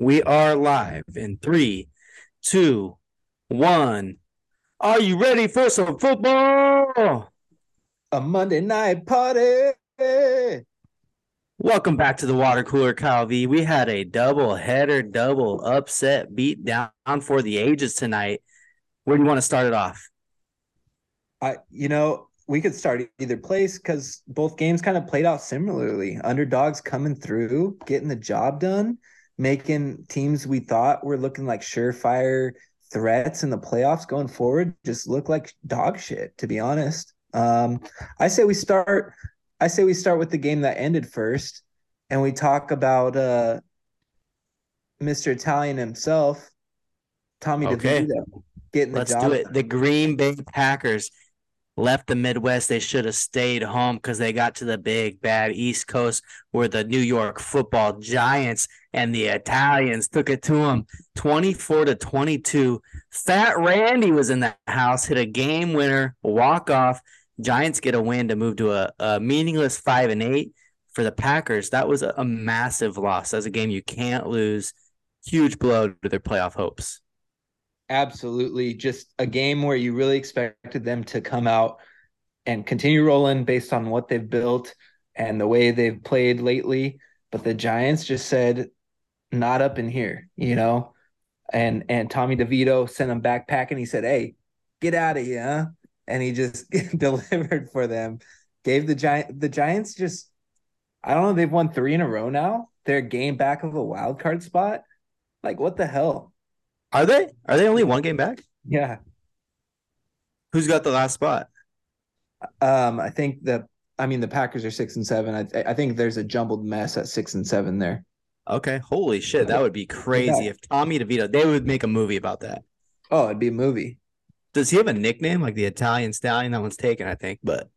We are live in 3, 2, 1. Are you ready for some football? A Monday night party. Welcome back to the Water Cooler, Kyle V. We had a double header, double upset beat down for the ages tonight. Where do you want to start it off? We could start either place because both games kind of played out similarly. Underdogs coming through, getting the job done, making teams we thought were looking like surefire threats in the playoffs going forward just look like dog shit, to be honest. I say we start with the game that ended first, and we talk about Mr. Italian himself, Tommy DeVito, getting the job done. Let's do it. The Green Bay Packers left the Midwest. They should have stayed home because they got to the big, bad East Coast where the New York football Giants and the Italians took it to them 24-22. Fat Randy was in the house, hit a game winner, walk-off. Giants get a win to move to a meaningless 5-8 for the Packers. That was a massive loss. That's a game you can't lose. Huge blow to their playoff hopes. Absolutely. Just a game where you really expected them to come out and continue rolling based on what they've built and the way they've played lately. But the Giants just said, not up in here, you know, and Tommy DeVito sent him back packing. He said, hey, get out of here. Huh? And he just delivered for them, gave the Giants just, I don't know. They've won 3 in a row now. They're a game back of a wild card spot. Like, what the hell? Are they only 1 game back? Yeah. Who's got the last spot? I think the Packers are 6-7. I think there's a jumbled mess at 6-7 there. Okay. Holy shit. That would be crazy. Yeah. If Tommy DeVito, they would make a movie about that. Oh, it'd be a movie. Does he have a nickname? Like the Italian Stallion? That one's taken, I think, but.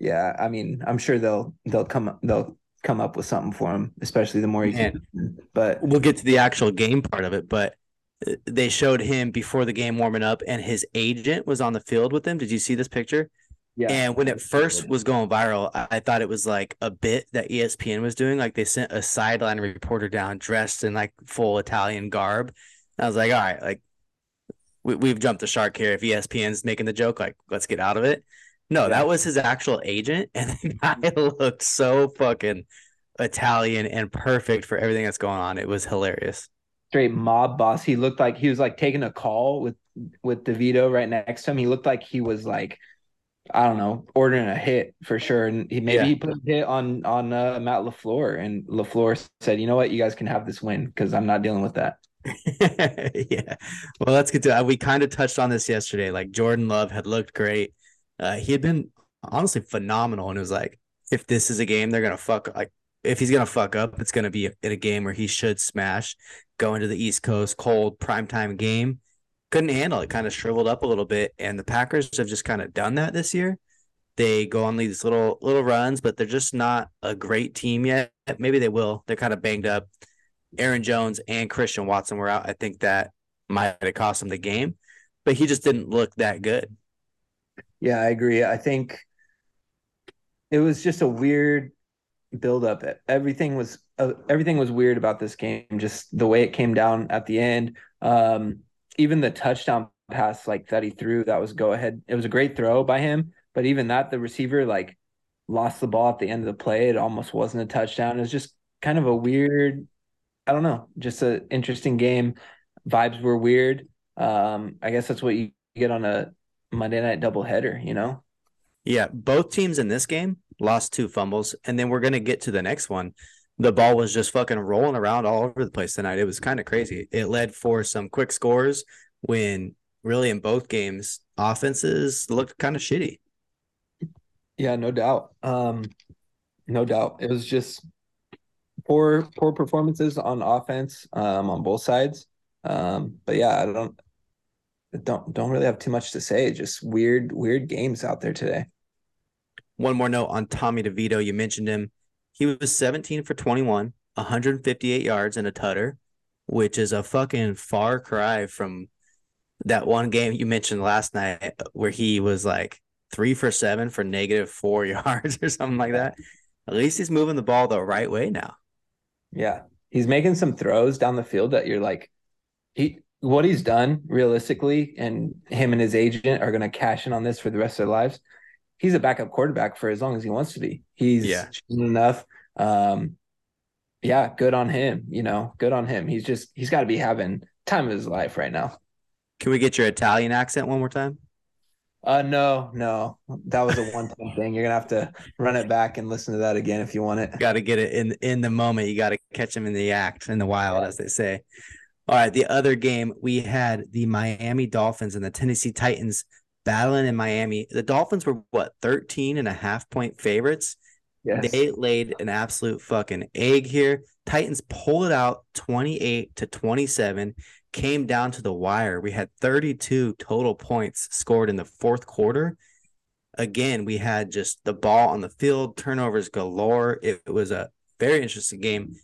Yeah. I mean, I'm sure they'll come up with something for him, especially the more you can, but we'll get to the actual game part of it, but. They showed him before the game warming up, and his agent was on the field with him. Did you see this picture? Yeah. And when it first was going viral, I thought it was like a bit that ESPN was doing. Like they sent a sideline reporter down dressed in like full Italian garb. And I was like, all right, like we've jumped the shark here. If ESPN's making the joke, like let's get out of it. No, that was his actual agent. And the guy looked so fucking Italian and perfect for everything that's going on. It was hilarious. Straight mob boss. He looked like he was like taking a call with DeVito right next to him. He looked like he was like, I don't know, ordering a hit for sure. And he put a hit on Matt LaFleur, and LaFleur said, you know what, you guys can have this win because I'm not dealing with that. Yeah. Well, let's get to that. We kind of touched on this yesterday. Like Jordan Love had looked great. He had been honestly phenomenal. And it was like, if this is a game, they're going to fuck like. If he's going to fuck up, it's going to be in a game where he should smash, go into the East Coast, cold, primetime game. Couldn't handle it, kind of shriveled up a little bit, and the Packers have just kind of done that this year. They go on these little runs, but they're just not a great team yet. Maybe they will. They're kind of banged up. Aaron Jones and Christian Watson were out. I think that might have cost him the game, but he just didn't look that good. Yeah, I agree. I think it was just a weird – build up. Everything was weird about this game, just the way it came down at the end. Even the touchdown pass like that he threw, that was go ahead. It was a great throw by him, but even that, the receiver like lost the ball at the end of the play. It almost wasn't a touchdown. It was just kind of a weird, I don't know, just an interesting game. Vibes were weird. I guess that's what you get on a Monday night doubleheader, you know? Yeah, both teams in this game lost 2 fumbles, and then we're going to get to the next one. The ball was just fucking rolling around all over the place tonight. It was kind of crazy. It led for some quick scores when really in both games, offenses looked kind of shitty. Yeah, no doubt. It was just poor performances on offense on both sides. I don't really have too much to say. Just weird games out there today. One more note on Tommy DeVito. You mentioned him. He was 17 for 21, 158 yards and a tutter, which is a fucking far cry from that one game you mentioned last night where he was like 3 for 7 for -4 yards or something like that. At least he's moving the ball the right way now. Yeah. he's making some throws down the field that you're like, what he's done realistically, and him and his agent are going to cash in on this for the rest of their lives. He's a backup quarterback for as long as he wants to be. He's enough. Yeah, good on him. You know, good on him. He's got to be having time of his life right now. Can we get your Italian accent one more time? No, that was a one-time thing. You're gonna have to run it back and listen to that again if you want it. Got to get it in the moment. You got to catch them in the act, in the wild, as they say. All right, the other game we had the Miami Dolphins and the Tennessee Titans battling in Miami. The Dolphins were 13.5-point favorites. Yes. They laid an absolute fucking egg here. Titans pulled it out 28-27. Came down to the wire. We had 32 total points scored in the fourth quarter. Again, we had just the ball on the field, turnovers galore. It was a very interesting game.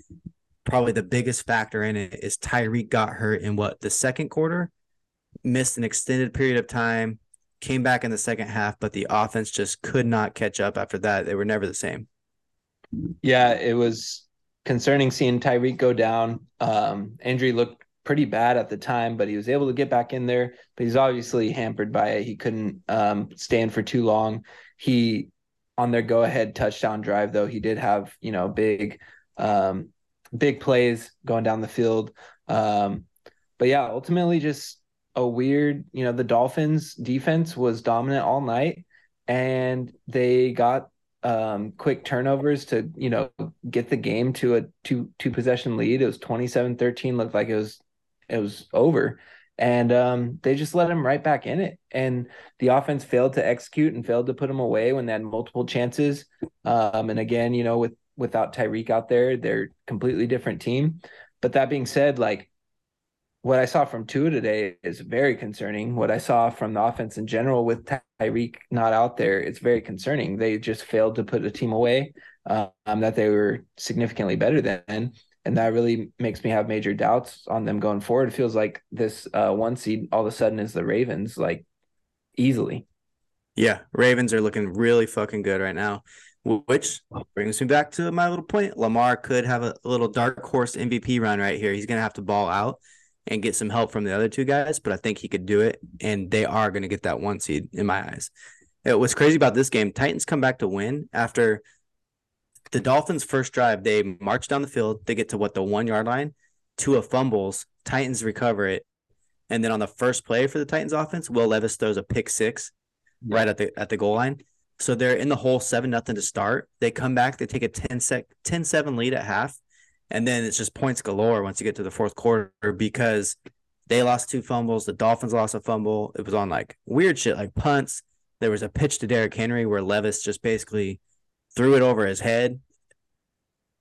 Probably the biggest factor in it is Tyreek got hurt in the second quarter, missed an extended period of time, came back in the second half, but the offense just could not catch up after that. They were never the same. Yeah, it was concerning seeing Tyreek go down. Injury looked pretty bad at the time, but he was able to get back in there, but he's obviously hampered by it. He couldn't stand for too long. He, on their go-ahead touchdown drive, though, he did have, big plays going down the field. But yeah, ultimately just a weird, the Dolphins defense was dominant all night, and they got quick turnovers to, get the game to a two possession lead. It was 27-13, looked like it was over. And they just let him right back in it. And the offense failed to execute and failed to put him away when they had multiple chances. And again, without Tyreek out there, they're completely different team. But that being said, what I saw from Tua today is very concerning. What I saw from the offense in general with Tyreek not out there, it's very concerning. They just failed to put a team away that they were significantly better than. And that really makes me have major doubts on them going forward. It feels like this one seed all of a sudden is the Ravens, easily. Yeah, Ravens are looking really fucking good right now, which brings me back to my little point. Lamar could have a little dark horse MVP run right here. He's going to have to ball out and get some help from the other two guys, but I think he could do it, and they are going to get that one seed in my eyes. What's crazy about this game, Titans come back to win after the Dolphins' first drive. They march down the field. They get to, the 1-yard line. Tua fumbles. Titans recover it. And then on the first play for the Titans' offense, Will Levis throws a pick six right at the goal line. So they're in the hole 7-0 to start. They come back. They take a 10-7 lead at half. And then it's just points galore once you get to the fourth quarter, because they lost two fumbles. The Dolphins lost a fumble. It was on weird shit, punts. There was a pitch to Derrick Henry where Levis just basically threw it over his head.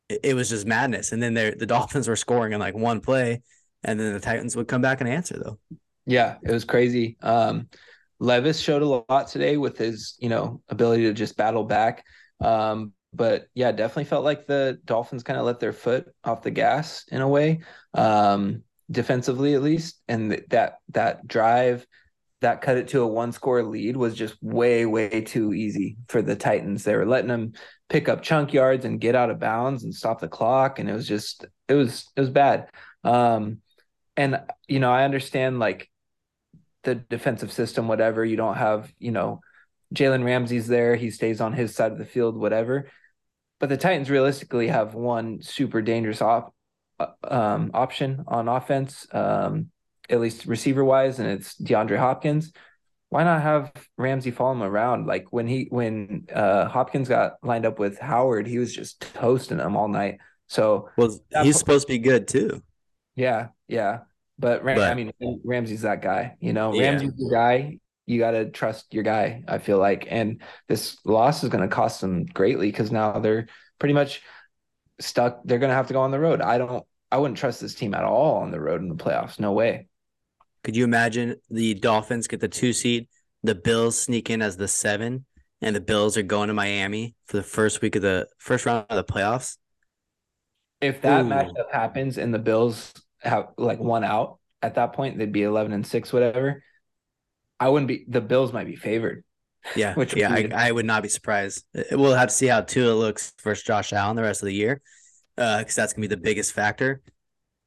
It was just madness. And then the Dolphins were scoring in one play, and then the Titans would come back and answer, though. Yeah, it was crazy. Levis showed a lot today with his, ability to just battle back. But yeah, definitely felt like the Dolphins kind of let their foot off the gas in a way, defensively at least. And that drive that cut it to a 1-score lead was just way, way too easy for the Titans. They were letting them pick up chunk yards and get out of bounds and stop the clock. And it was bad. And, I understand the defensive system, whatever. You don't have, Jalen Ramsey's there. He stays on his side of the field, whatever. But the Titans realistically have one super dangerous option on offense, at least receiver-wise, and it's DeAndre Hopkins. Why not have Ramsey follow him around? When Hopkins got lined up with Howard, he was just toasting him all night. So he's supposed to be good too. Yeah. But Ramsey's that guy. Ramsey's the guy. You got to trust your guy, I feel like. And this loss is going to cost them greatly, because now they're pretty much stuck. They're going to have to go on the road. I wouldn't trust this team at all on the road in the playoffs. No way. Could you imagine the Dolphins get the 2 seed, the Bills sneak in as the 7, and the Bills are going to Miami for the first round of the playoffs? If that matchup happens and the Bills have one out at that point, they'd be 11-6, whatever. The Bills might be favored. Yeah. I would not be surprised. We'll have to see how Tua looks versus Josh Allen the rest of the year. because that's going to be the biggest factor.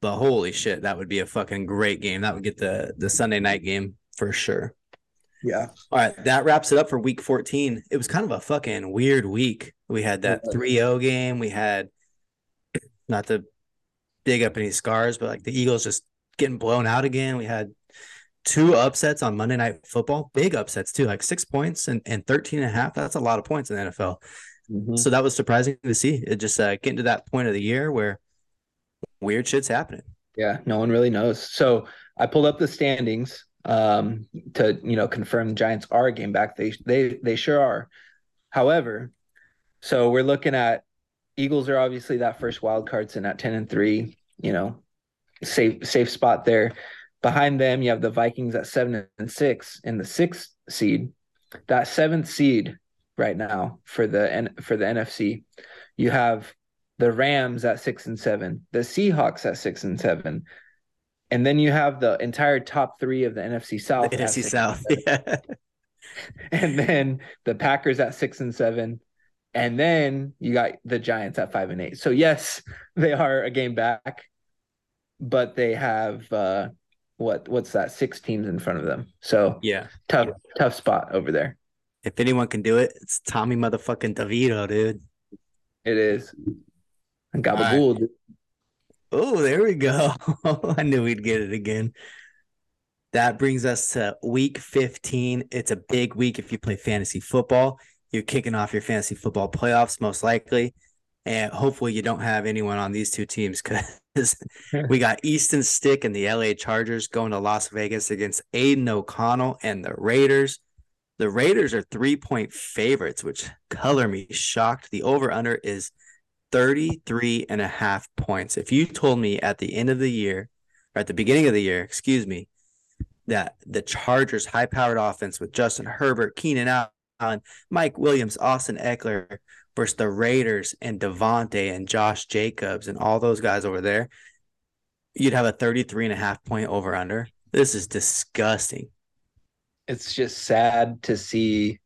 But holy shit, that would be a fucking great game. That would get the Sunday night game for sure. Yeah. All right, that wraps it up for week 14. It was kind of a fucking weird week. We had that 3-0 game. We had, not to dig up any scars, but like the Eagles just getting blown out again. We had two upsets on Monday Night Football, big upsets too, like 6 points and 13.5. That's a lot of points in the NFL. Mm-hmm. So that was surprising to see. It just getting to that point of the year where weird shit's happening. Yeah, no one really knows. So I pulled up the standings to, you know, confirm the Giants are a game back. They sure are. However, so we're looking at Eagles are obviously that first wild card, so at 10-3, you know, safe spot there. Behind them, you have the Vikings at 7-6 in the sixth seed. That seventh seed right now for the NFC, you have the Rams at 6-7, the Seahawks at 6-7, and then you have the entire top three of the NFC South. The NFC South, yeah. And then the Packers at 6-7, and then you got the Giants at 5-8. So yes, they are a game back, but they have. What's that? 6 teams in front of them. So yeah, tough spot over there. If anyone can do it, it's Tommy motherfucking DeVito, dude. It is. And gabagool. Right. Oh, there we go. I knew we'd get it again. That brings us to week 15. It's a big week if you play fantasy football. You're kicking off your fantasy football playoffs, most likely. And hopefully you don't have anyone on these two teams because we got Easton Stick and the LA Chargers going to Las Vegas against Aiden O'Connell and the Raiders. The Raiders are 3-point favorites, which color me shocked. The over-under is 33.5 points. If you told me at the end of the year, or at the beginning of the year, excuse me, that the Chargers' high-powered offense with Justin Herbert, Keenan Allen, Mike Williams, Austin Ekeler, versus the Raiders and Devontae and Josh Jacobs and all those guys over there, you'd have a 33.5 point over under. This is disgusting. It's just sad to see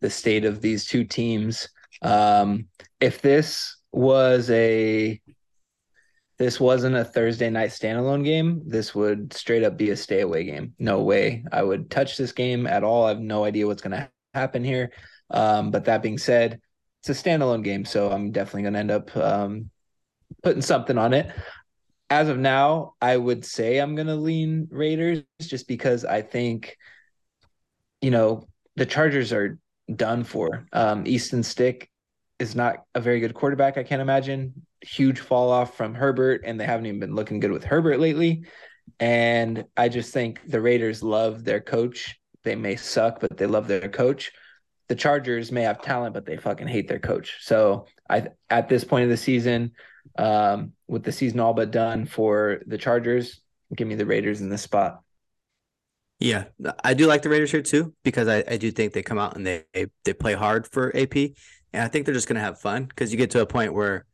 the state of these two teams. If this wasn't a Thursday night standalone game, this would straight up be a stay away game. No way I would touch this game at all. I have no idea what's going to happen here. But that being said, it's a standalone game, so I'm definitely going to end up putting something on it. As of now, I would say I'm going to lean Raiders just because I think, you know, the Chargers are done for. Easton Stick is not a very good quarterback, I can't imagine. Huge fall off from Herbert, and they haven't even been looking good with Herbert lately. And I just think the Raiders love their coach. They may suck, but they love their coach. The Chargers may have talent, but they fucking hate their coach. So at this point of the season, with the season all but done for the Chargers, give me the Raiders in this spot. Yeah, I do like the Raiders here too, because I do think they come out and they play hard for AP. And I think they're just going to have fun because you get to a point where,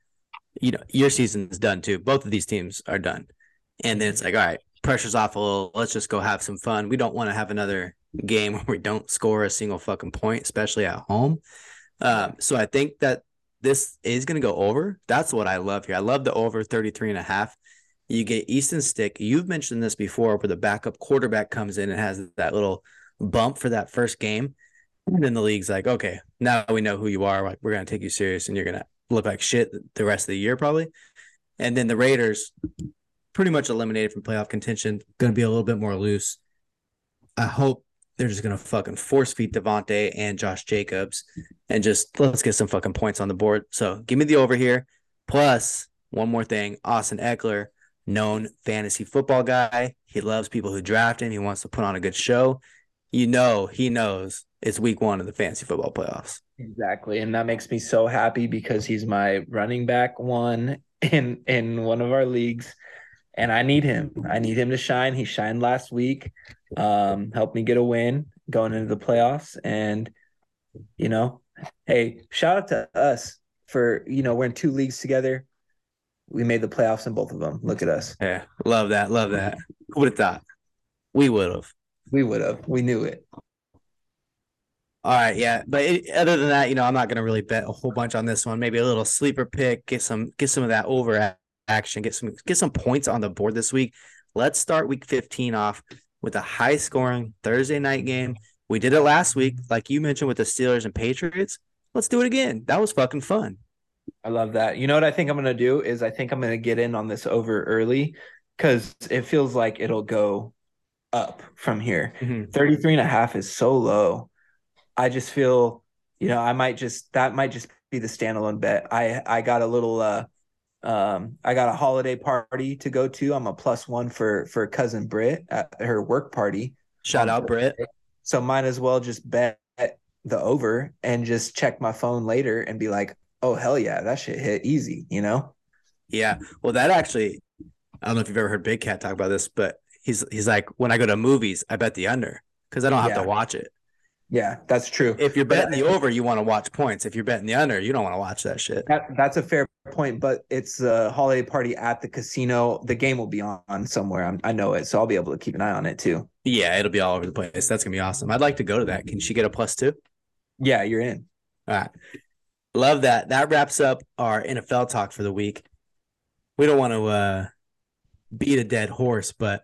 you know, your season's done too. Both of these teams are done. And then it's like, all right, pressure's off a little. Let's just go have some fun. We don't want to have another game where we don't score a single fucking point, especially at home. So I think that this is going to go over. That's what I love here. I love the over 33.5. You get Easton Stick. You've mentioned this before where the backup quarterback comes in and has that little bump for that first game. And then the league's like, okay, now we know who you are. Like, we're going to take you serious and you're going to look like shit the rest of the year probably. And then the Raiders pretty much eliminated from playoff contention. Going to be a little bit more loose. I hope they're just going to fucking force feed Devontae and Josh Jacobs and just let's get some fucking points on the board. So give me the over here. Plus, one more thing, Austin Ekeler, known fantasy football guy. He loves people who draft him. He wants to put on a good show. You know, he knows it's week one of the fantasy football playoffs. Exactly. And that makes me so happy because he's my running back one in one of our leagues. And I need him. I need him to shine. He shined last week. Helped me get a win going into the playoffs. And, you know, hey, shout out to us for, you know, we're in two leagues together. We made the playoffs in both of them. Look at us. Yeah, love that. Love that. Who would have thought? We would have. We knew it. All right, yeah, but other than that, you know, I'm not going to really bet a whole bunch on this one. Maybe a little sleeper pick, get some of that over action, get some points on the board this week. Let's start Week 15 off with a high-scoring Thursday night game. We did it last week, like you mentioned, with the Steelers and Patriots. Let's do it again. That was fucking fun. I love that. You know what I think I'm going to do is I think I'm going to get in on this over early because it feels like it'll go up from here. Mm-hmm. 33.5 is so low. I just feel, you know, that might just be the standalone bet. I got a little, I got a holiday party to go to. I'm a +1 for cousin Britt at her work party. Shout out Britt. So might as well just bet the over and just check my phone later and be like, oh, hell yeah, that shit hit easy, you know? Yeah. Well, that actually, I don't know if you've ever heard Big Cat talk about this, but he's like, when I go to movies, I bet the under because I don't have to watch it. Yeah, that's true. If you're betting the over, you want to watch points. If you're betting the under, you don't want to watch that shit. That's a fair point, but it's a holiday party at the casino. The game will be on somewhere. I know it, so I'll be able to keep an eye on it too. Yeah, it'll be all over the place. That's going to be awesome. I'd like to go to that. Can she get a +2? Yeah, you're in. All right. Love that. That wraps up our NFL talk for the week. We don't want to beat a dead horse, but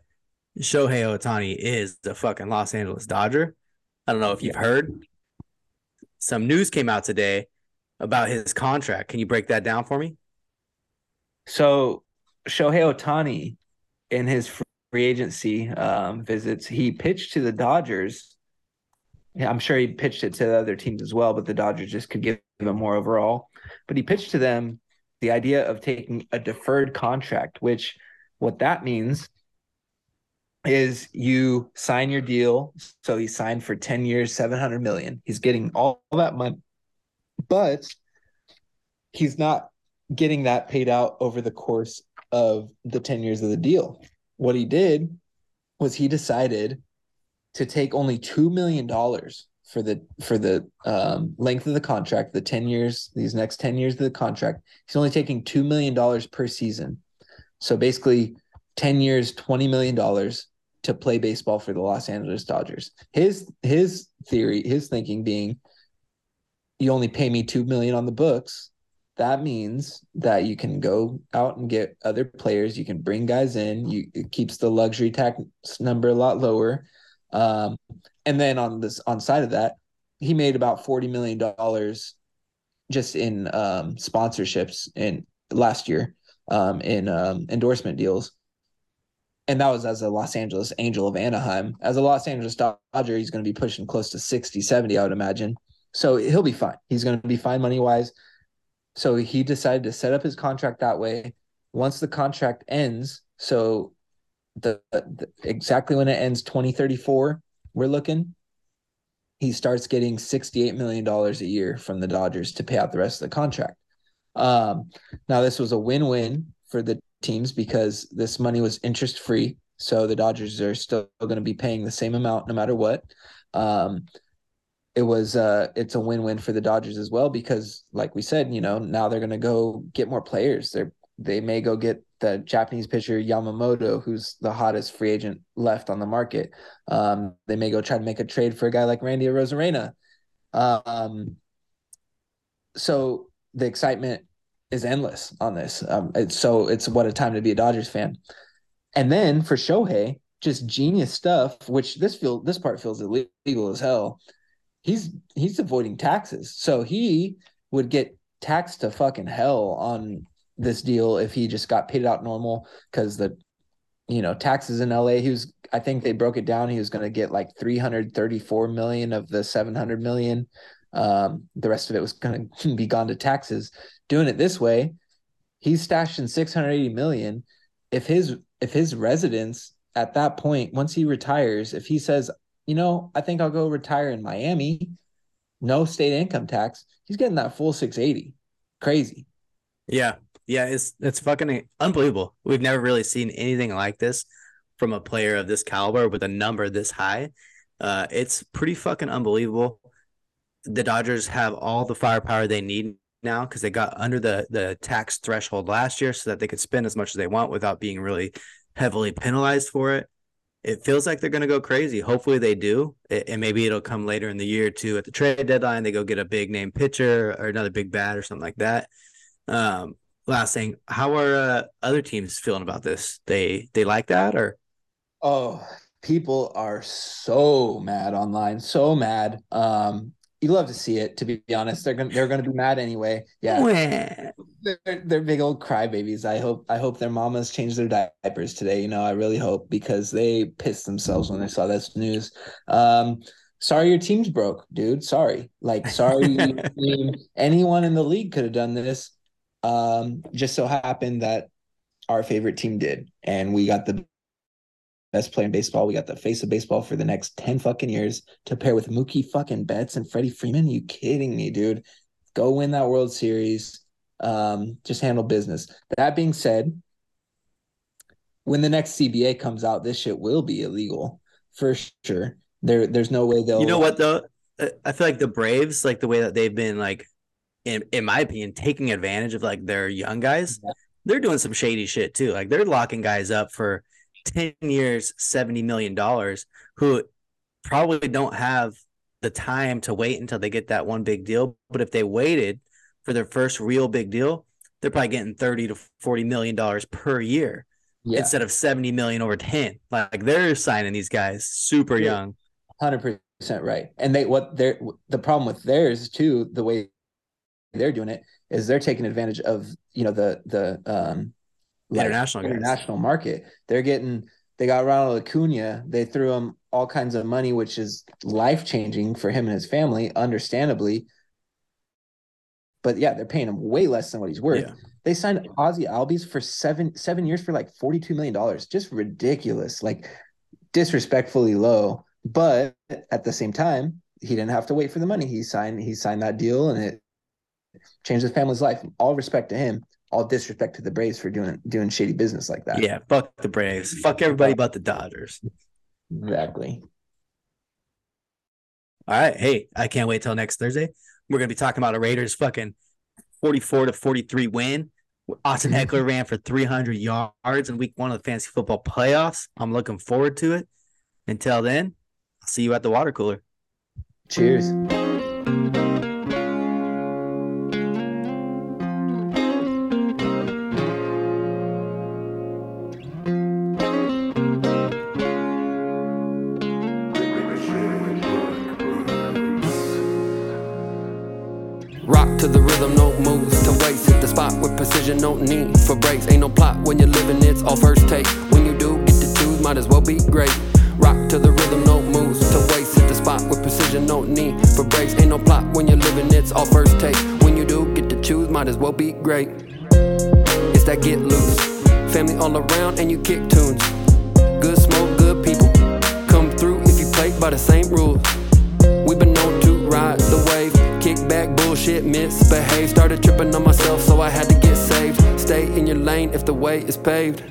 Shohei Ohtani is the fucking Los Angeles Dodger. I don't know if you've heard. Some news came out today about his contract. Can you break that down for me? So Shohei Ohtani, in his free agency visits, he pitched to the Dodgers. Yeah, I'm sure he pitched it to the other teams as well, but the Dodgers just could give him more overall. But he pitched to them the idea of taking a deferred contract, which what that means is you sign your deal. So he signed for 10 years, $700 million. He's getting all that money, but he's not getting that paid out over the course of the 10 years of the deal. What he did was he decided to take only $2 million for the length of the contract, the 10 years, these next 10 years of the contract. He's only taking $2 million per season. So basically 10 years, $20 million to play baseball for the Los Angeles Dodgers. His theory, his thinking being, you only pay me $2 million on the books. That means that you can go out and get other players. You can bring guys in. It keeps the luxury tax number a lot lower. And then on side of that, he made about $40 million just in sponsorships in last year, in endorsement deals. And that was as a Los Angeles Angel of Anaheim. As a Los Angeles Dodger, he's going to be pushing close to 60, 70, I would imagine. So he'll be fine. He's going to be fine money-wise. So he decided to set up his contract that way. Once the contract ends, so the exactly when it ends, 2034, we're looking, he starts getting $68 million a year from the Dodgers to pay out the rest of the contract. Now, this was a win-win for the teams because this money was interest-free, so the Dodgers are still going to be paying the same amount no matter what. It's a win-win for the Dodgers as well because, like we said, you know, now they're going to go get more players. They may go get the Japanese pitcher Yamamoto, who's the hottest free agent left on the market. They may go try to make a trade for a guy like Randy Arozarena. So the excitement is endless on this. It's what a time to be a Dodgers fan. And then for Shohei, just genius stuff, which this part feels illegal as hell. He's avoiding taxes. So he would get taxed to fucking hell on this deal if he just got paid out normal because taxes in LA, I think they broke it down. He was going to get like $334 million of the $700 million. The rest of it was going to be gone to taxes. Doing it this way, he's stashing $680 million. If his residence at that point, once he retires, if he says, you know, I think I'll go retire in Miami, no state income tax, he's getting that full 680. Crazy. Yeah, it's fucking unbelievable. We've never really seen anything like this from a player of this caliber with a number this high. It's pretty fucking unbelievable. The Dodgers have all the firepower they need now because they got under the tax threshold last year so that they could spend as much as they want without being really heavily penalized for it. it feels like they're going to go crazy. Hopefully they do. And maybe it'll come later in the year too. At the trade deadline, they go get a big name pitcher or another big bat or something like that. Last thing, how are other teams feeling about this? They like that or? Oh, people are so mad online. So mad. You love to see it, to be honest. They're gonna be mad anyway. Yeah, they're big old crybabies. I hope their mamas change their diapers today. You know, I really hope, because they pissed themselves when they saw this news. Sorry, your team's broke, dude. Sorry, sorry. Anyone in the league could have done this. Just so happened that our favorite team did, and we got the best player in baseball. We got the face of baseball for the next 10 fucking years to pair with Mookie fucking Betts and Freddie Freeman. Are you kidding me, dude? Go win that World Series. Just handle business. That being said, when the next CBA comes out, this shit will be illegal for sure. There's no way they'll. You know what though? I feel like the Braves, the way that they've been, in my opinion, taking advantage of their young guys. Yeah. They're doing some shady shit too. They're locking guys up for 10 years, $70 million, who probably don't have the time to wait until they get that one big deal. But if they waited for their first real big deal, they're probably getting $30 to $40 million per year instead of $70 million over 10. They're signing these guys super young. 100% right. And the problem with theirs too, the way they're doing it is they're taking advantage of, international market. They got Ronald Acuna. They threw him all kinds of money, which is life-changing for him and his family, understandably. But yeah, they're paying him way less than what he's worth. Yeah. They signed Ozzy Albies for seven years for $42 million. Just ridiculous, disrespectfully low. But at the same time, he didn't have to wait for the money. He signed that deal, and it changed his family's life. All respect to him. All disrespect to the Braves for doing shady business like that. Yeah, fuck the Braves. Fuck everybody but the Dodgers. Exactly. All right. Hey, I can't wait till next Thursday. We're going to be talking about a Raiders fucking 44-43 win. Austin Ekeler ran for 300 yards in week one of the fantasy football playoffs. I'm looking forward to it. Until then, I'll see you at the water cooler. Cheers. No need for breaks, ain't no plot when you're living, it's all first take. When you do get to choose, might as well be great. Rock to the rhythm, no moves to waste. Hit the spot with precision, no need for breaks. Ain't no plot when you're living, it's all first take. When you do get to choose, might as well be great. It's that get loose, family all around and you kick tunes. Good smoke, good people, come through if you play by the same rules. We've been known to ride the wave. Kick back, bullshit, misbehave. Started tripping on myself, so I had to get saved. Stay in your lane if the way is paved.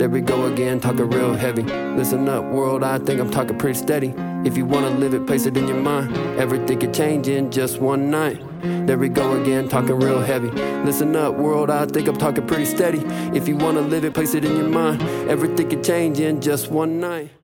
There we go again, talking real heavy. Listen up, world, I think I'm talking pretty steady. If you wanna live it, place it in your mind. Everything could change in just one night. There we go again, talking real heavy. Listen up, world, I think I'm talking pretty steady. If you wanna live it, place it in your mind. Everything could change in just one night.